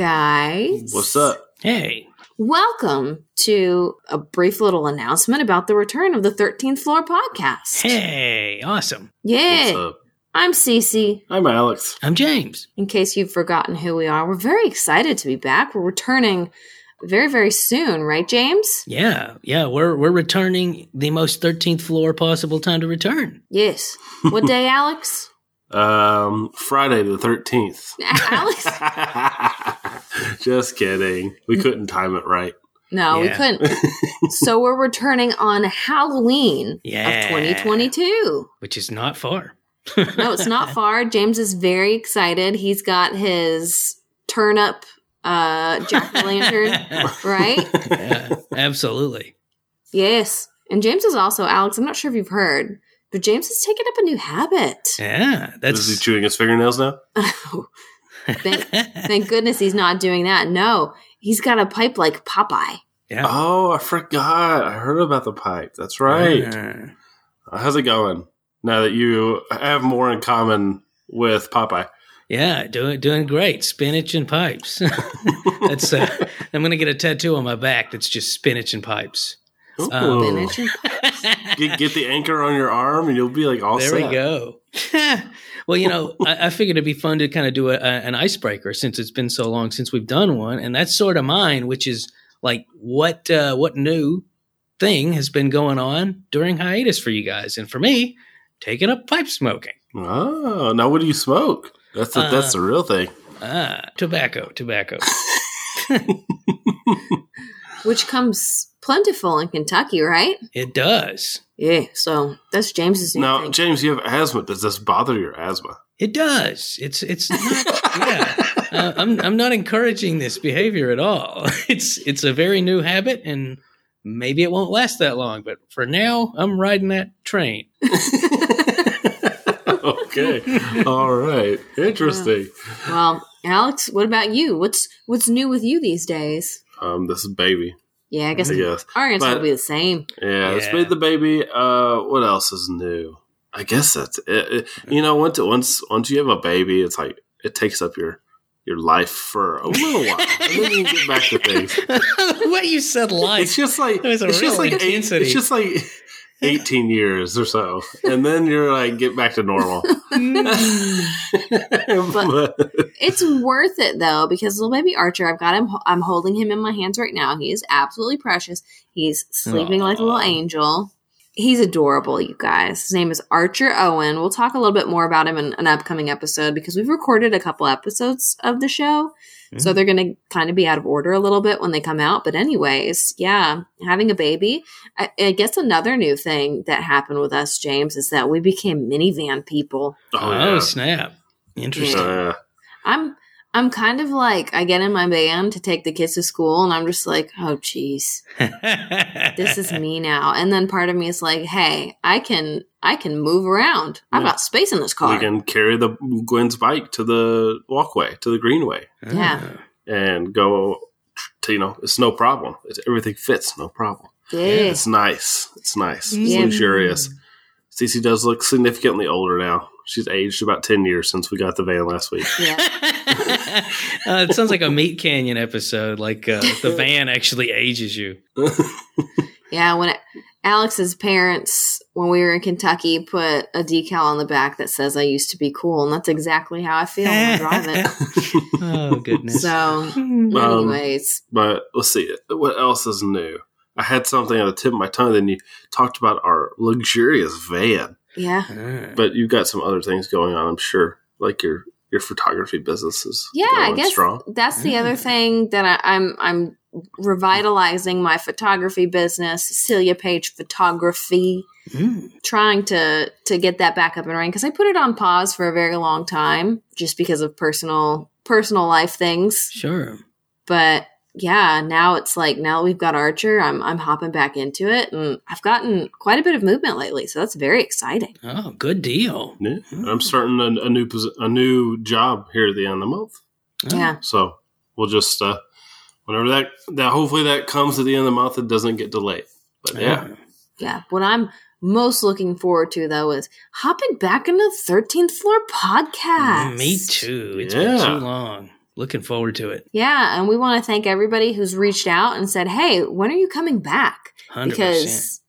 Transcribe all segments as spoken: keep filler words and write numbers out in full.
guys. What's up? Hey. Welcome to a brief little announcement about the return of the thirteenth Floor podcast. Hey, awesome. Yay. What's up? I'm Cece. I'm Alex. I'm James. In case you've forgotten who we are, we're very excited to be back. We're returning very, very soon, right, James? Yeah, yeah. We're we're returning the most thirteenth Floor possible time to return. Yes. What day, Alex? Um, Friday the thirteenth. Alex? Just kidding. We couldn't time it right. No, yeah. we couldn't. So we're returning on Halloween yeah. of twenty twenty-two. Which is not far. No, it's not far. James is very excited. He's got his turnip uh, jack-o'-lantern, right? Yeah, absolutely. Yes. And James is also, Alex, I'm not sure if you've heard, but James has taken up a new habit. Yeah. That's... Is he chewing his fingernails now? Oh, thank, thank goodness he's not doing that. No, he's got a pipe like Popeye. Yeah. Oh, I forgot. I heard about the pipe. That's right. Uh, How's it going now that you have more in common with Popeye? Yeah, doing doing great. Spinach and pipes. That's uh, I'm going to get a tattoo on my back that's just spinach and pipes. Um, spinach and pipes. get, get the anchor on your arm and you'll be like all set. There we go. Well, you know, I, I figured it'd be fun to kind of do a, a, an icebreaker since it's been so long since we've done one. And that's sort of mine, which is like what uh, what new thing has been going on during hiatus for you guys? And for me, taking up pipe smoking. Oh, now what do you smoke? That's the, uh, that's the real thing. Ah, tobacco, tobacco. Which comes plentiful in Kentucky, right? It does. Yeah, so that's James's new Now, thing. James, you have asthma. Does this bother your asthma? It does. It's it's not. Yeah, uh, I'm I'm not encouraging this behavior at all. It's it's a very new habit, and maybe it won't last that long. But for now, I'm riding that train. Okay. All right. Interesting. Yeah. Well, Alex, what about you? What's what's new with you these days? Um, this is baby. Yeah, I guess, I guess. Our answer but, will be the same. Yeah, yeah. It's been the baby. Uh, what else is new? I guess that's it. it you know, once once once you have a baby, it's like it takes up your your life for a little while, and then you get back to things. What you said, life. It's just like it's just like eight, it's just like. eighteen years or so. And then you're like, get back to normal. But it's worth it though, because little baby Archer, I've got him, I'm holding him in my hands right now. He is absolutely precious. He's sleeping Aww. Like a little angel. He's adorable, you guys. His name is Archer Owen. We'll talk a little bit more about him in an upcoming episode because we've recorded a couple episodes of the show. Mm-hmm. So they're going to kind of be out of order a little bit when they come out. But anyways, yeah, having a baby. I, I guess another new thing that happened with us, James, is that we became minivan people. Oh, yeah. Oh snap. Interesting. Yeah. I'm I'm kind of like, I get in my van to take the kids to school, and I'm just like, oh, geez, this is me now. And then part of me is like, hey, I can I can move around. I've yeah. got space in this car. We can carry the Gwen's bike to the walkway, to the greenway. Yeah. And go, to, you know, it's no problem. It's, everything fits, no problem. Yeah. It's nice. It's nice. It's yeah. luxurious. Cece does look significantly older now. She's aged about ten years since we got the van last week. Yeah. uh, it sounds like a Meat Canyon episode. Like uh, the van actually ages you. Yeah, when it, Alex's parents, when we were in Kentucky, put a decal on the back that says "I used to be cool," and that's exactly how I feel when I drive it. Oh goodness! So, anyways, um, but let's see what else is new. I had something on the tip of my tongue. Then you talked about our luxurious van. Yeah, but you've got some other things going on, I'm sure. Like your your photography business is yeah, going I guess strong. That's the yeah. other thing that I, I'm I'm revitalizing my photography business, Celia Page Photography, mm. trying to to get that back up and running because I put it on pause for a very long time just because of personal personal life things. Sure, but yeah, now it's like now we've got Archer. I'm I'm hopping back into it, and I've gotten quite a bit of movement lately, so that's very exciting. Oh, good deal! Yeah. I'm starting a, a new a new job here at the end of the month. Oh. Yeah, so we'll just uh, whenever that that hopefully that comes at the end of the month, it doesn't get delayed. But yeah, yeah. yeah. What I'm most looking forward to though is hopping back into the thirteenth Floor podcast. Me too. It's yeah. been too long. looking forward to it. Yeah, and we want to thank everybody who's reached out and said, hey, when are you coming back? one hundred percent. Because,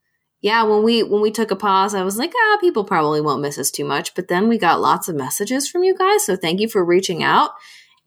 yeah, when we when we took a pause, I was like, ah, people probably won't miss us too much. But then we got lots of messages from you guys, so thank you for reaching out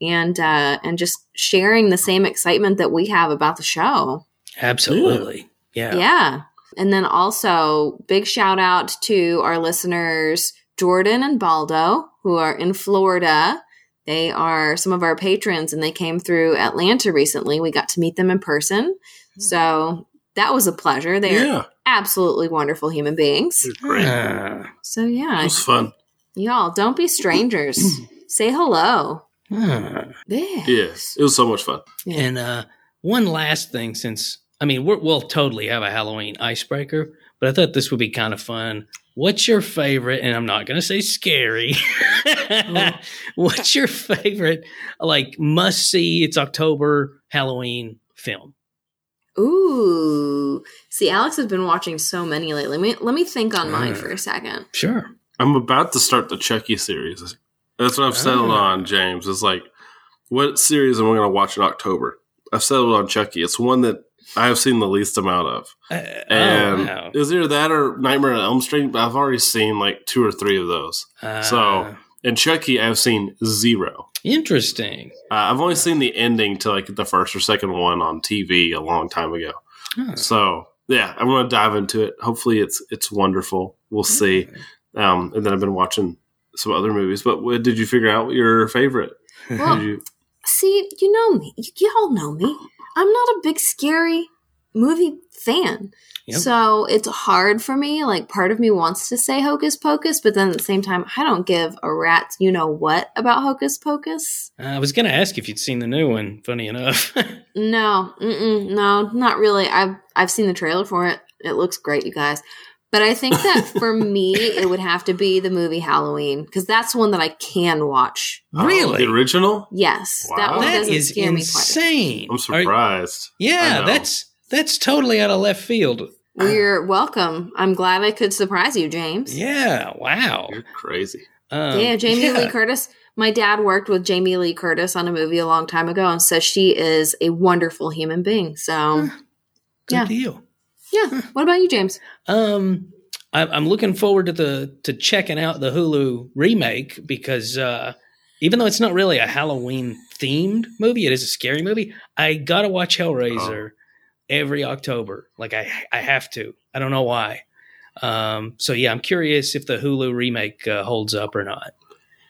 and uh, and just sharing the same excitement that we have about the show. Absolutely. Yeah. Yeah. And then also, big shout out to our listeners, Jordan and Baldo, who are in Florida. They are some of our patrons, and they came through Atlanta recently. We got to meet them in person. So that was a pleasure. They yeah. are absolutely wonderful human beings. Great. Yeah. So, yeah. It was fun. Y'all, don't be strangers. Say hello. Yeah. Yes. Yes. It was so much fun. Yeah. And uh, one last thing, since... I mean, we're, we'll totally have a Halloween icebreaker, but I thought this would be kind of fun. What's your favorite, and I'm not going to say scary, mm. what's your favorite, like, must-see, it's October, Halloween film? Ooh. See, Alex has been watching so many lately. Let me, let me think on mine uh, for a second. Sure. I'm about to start the Chucky series. That's what I've settled oh. on, James. It's like, what series am I going to watch in October? I've settled on Chucky. It's one that I have seen the least amount of. Uh, and oh, wow. Is either that or Nightmare on Elm Street, but I've already seen like two or three of those. Uh, so, and Chucky, I've seen zero. Interesting. Uh, I've only seen the ending to like the first or second one on T V a long time ago. Huh. So, yeah, I'm going to dive into it. Hopefully it's it's wonderful. We'll okay. see. Um, and then I've been watching some other movies. But what, did you figure out your favorite? Well, you- see, you know me. You, you all know me. I'm not a big scary movie fan. Yep. So it's hard for me. Like, part of me wants to say Hocus Pocus, but then at the same time, I don't give a rat's you know what about Hocus Pocus. Uh, I was going to ask if you'd seen the new one, funny enough. no, mm-mm, no, not really. I've, I've seen the trailer for it. It looks great, you guys. But I think that for me, it would have to be the movie Halloween, because that's one that I can watch. Really? Oh, the original? Yes. Wow. That one that doesn't is scare insane. Me quite. I'm surprised. Are, yeah, that's that's totally out of left field. You're welcome. I'm glad I could surprise you, James. Yeah, wow. You're crazy. Um, yeah, Jamie yeah. Lee Curtis. My dad worked with Jamie Lee Curtis on a movie a long time ago and says she is a wonderful human being. So, huh. Good yeah. deal. Yeah. What about you, James? Um, I, I'm looking forward to the to checking out the Hulu remake, because uh, even though it's not really a Halloween themed movie, it is a scary movie. I gotta watch Hellraiser oh. every October. Like I, I have to. I don't know why. Um, so yeah, I'm curious if the Hulu remake uh, holds up or not.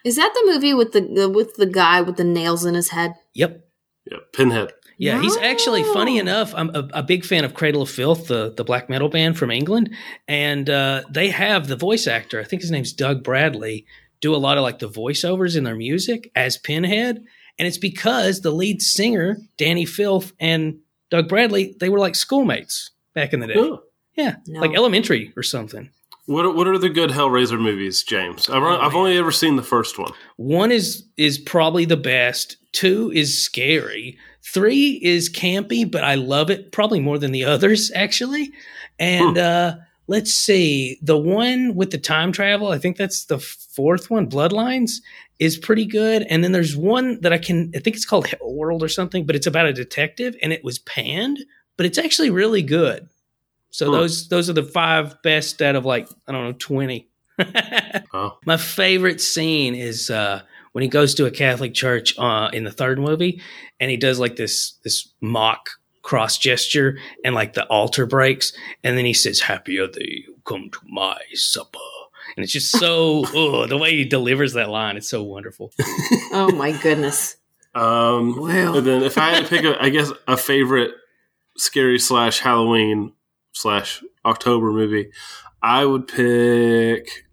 Is that the movie with the with the guy with the nails in his head? Yep. Yeah, Pinhead. Yeah, no. He's actually, funny enough, I'm a, a big fan of Cradle of Filth, the, the black metal band from England, and uh, they have the voice actor, I think his name's Doug Bradley, do a lot of like the voiceovers in their music as Pinhead, and it's because the lead singer, Danny Filth, and Doug Bradley, they were like schoolmates back in the day. Ooh. Yeah, no. Like elementary or something. What are, what are the good Hellraiser movies, James? I've, oh, I've only ever seen the first one. One is is probably the best. Two is scary. Three is campy, but I love it probably more than the others, actually. And hmm. uh, let's see. The one with the time travel, I think that's the fourth one, Bloodlines, is pretty good. And then there's one that I can – I think it's called Hellworld or something, but it's about a detective, and it was panned, but it's actually really good. So huh. those those are the five best out of like, I don't know, twenty. oh. My favorite scene is uh, when he goes to a Catholic church uh, in the third movie, and he does like this this mock cross gesture, and like the altar breaks, and then he says, "Happier thee who come to my supper." And it's just so, oh, the way he delivers that line, it's so wonderful. Oh, my goodness. Um, wow. And then if I had to pick, a, I guess, a favorite scary slash Halloween slash October movie, I would pick,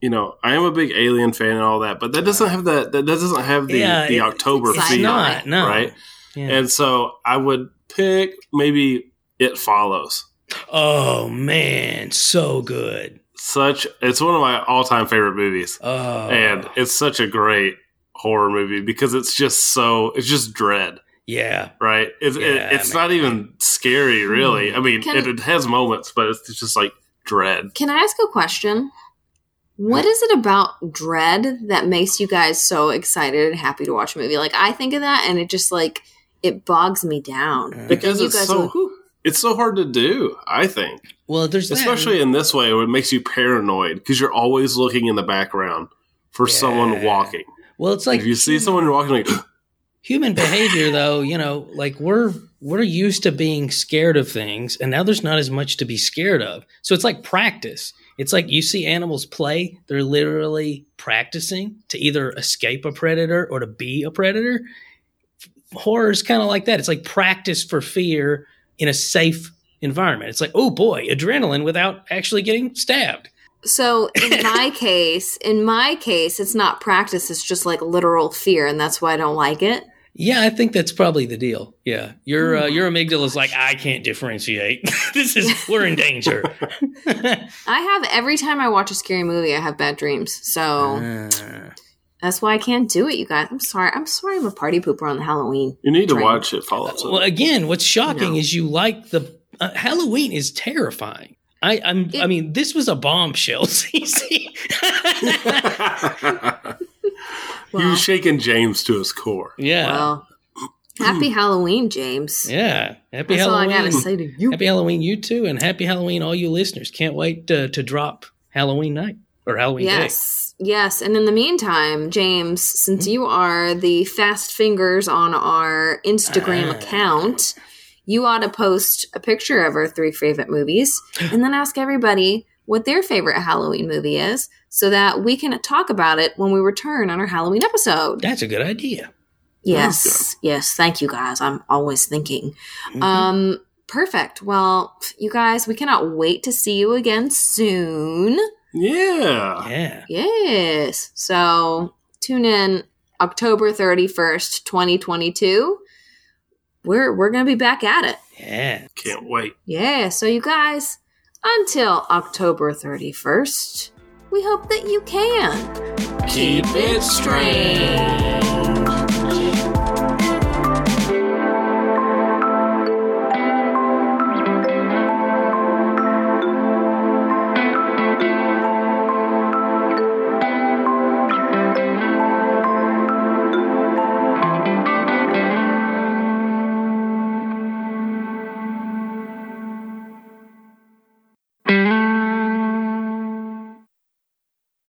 you know, I am a big Alien fan and all that, but that doesn't have that, that doesn't have the, yeah, the October feel, not, no. right? Yeah. And so I would pick maybe It Follows. Oh man, so good. Such, it's one of my all-time favorite movies. Oh. And it's such a great horror movie because it's just so, it's just dread. Yeah. Right? It's, yeah, it, it's not even scary, really. I mean, can, it, it has moments, but it's just like dread. Can I ask a question? What is it about Dread that makes you guys so excited and happy to watch a movie? Like, I think of that, and it just, like, it bogs me down. Yeah. Because you it's guys so... Like, it's so hard to do, I think. Well, there's especially that. In this way where it makes you paranoid because you're always looking in the background for yeah. someone walking. Well, it's like if you see human, someone walking, like human behavior, though, you know, like we're we're used to being scared of things, and now there's not as much to be scared of. So it's like practice. It's like you see animals play; they're literally practicing to either escape a predator or to be a predator. Horror is kind of like that. It's like practice for fear. In a safe environment. It's like, oh boy, adrenaline without actually getting stabbed. So in my case, in my case, it's not practice. It's just like literal fear. And that's why I don't like it. Yeah, I think that's probably the deal. Yeah. Your oh uh, your amygdala is like, I can't differentiate. This is, we're in danger. I have, every time I watch a scary movie, I have bad dreams. So uh. That's why I can't do it, you guys. I'm sorry. I'm sorry I'm a party pooper on the Halloween. You need train. to watch It Follows. Well, again, what's shocking no. is you like the uh, – Halloween is terrifying. I I'm, it, I mean, this was a bombshell, Cece. Well, you're shaking James to his core. Yeah. Well, happy Halloween, James. Yeah. Happy That's Halloween. That's all I got to say to you. Happy Halloween, you too, and happy Halloween, all you listeners. Can't wait to, to drop Halloween night or Halloween yes. day. Yes. Yes, and in the meantime, James, since you are the fast fingers on our Instagram uh, account, you ought to post a picture of our three favorite movies and then ask everybody what their favorite Halloween movie is so that we can talk about it when we return on our Halloween episode. That's a good idea. Yes, good. yes. Thank you, guys. I'm always thinking. Mm-hmm. Um, perfect. Well, you guys, we cannot wait to see you again soon. Yeah. Yeah. Yes. So tune in October thirty-first, twenty twenty-two. We're we're going to be back at it. Yeah. Can't wait. Yeah. So you guys, until October thirty-first, we hope that you can keep it strange.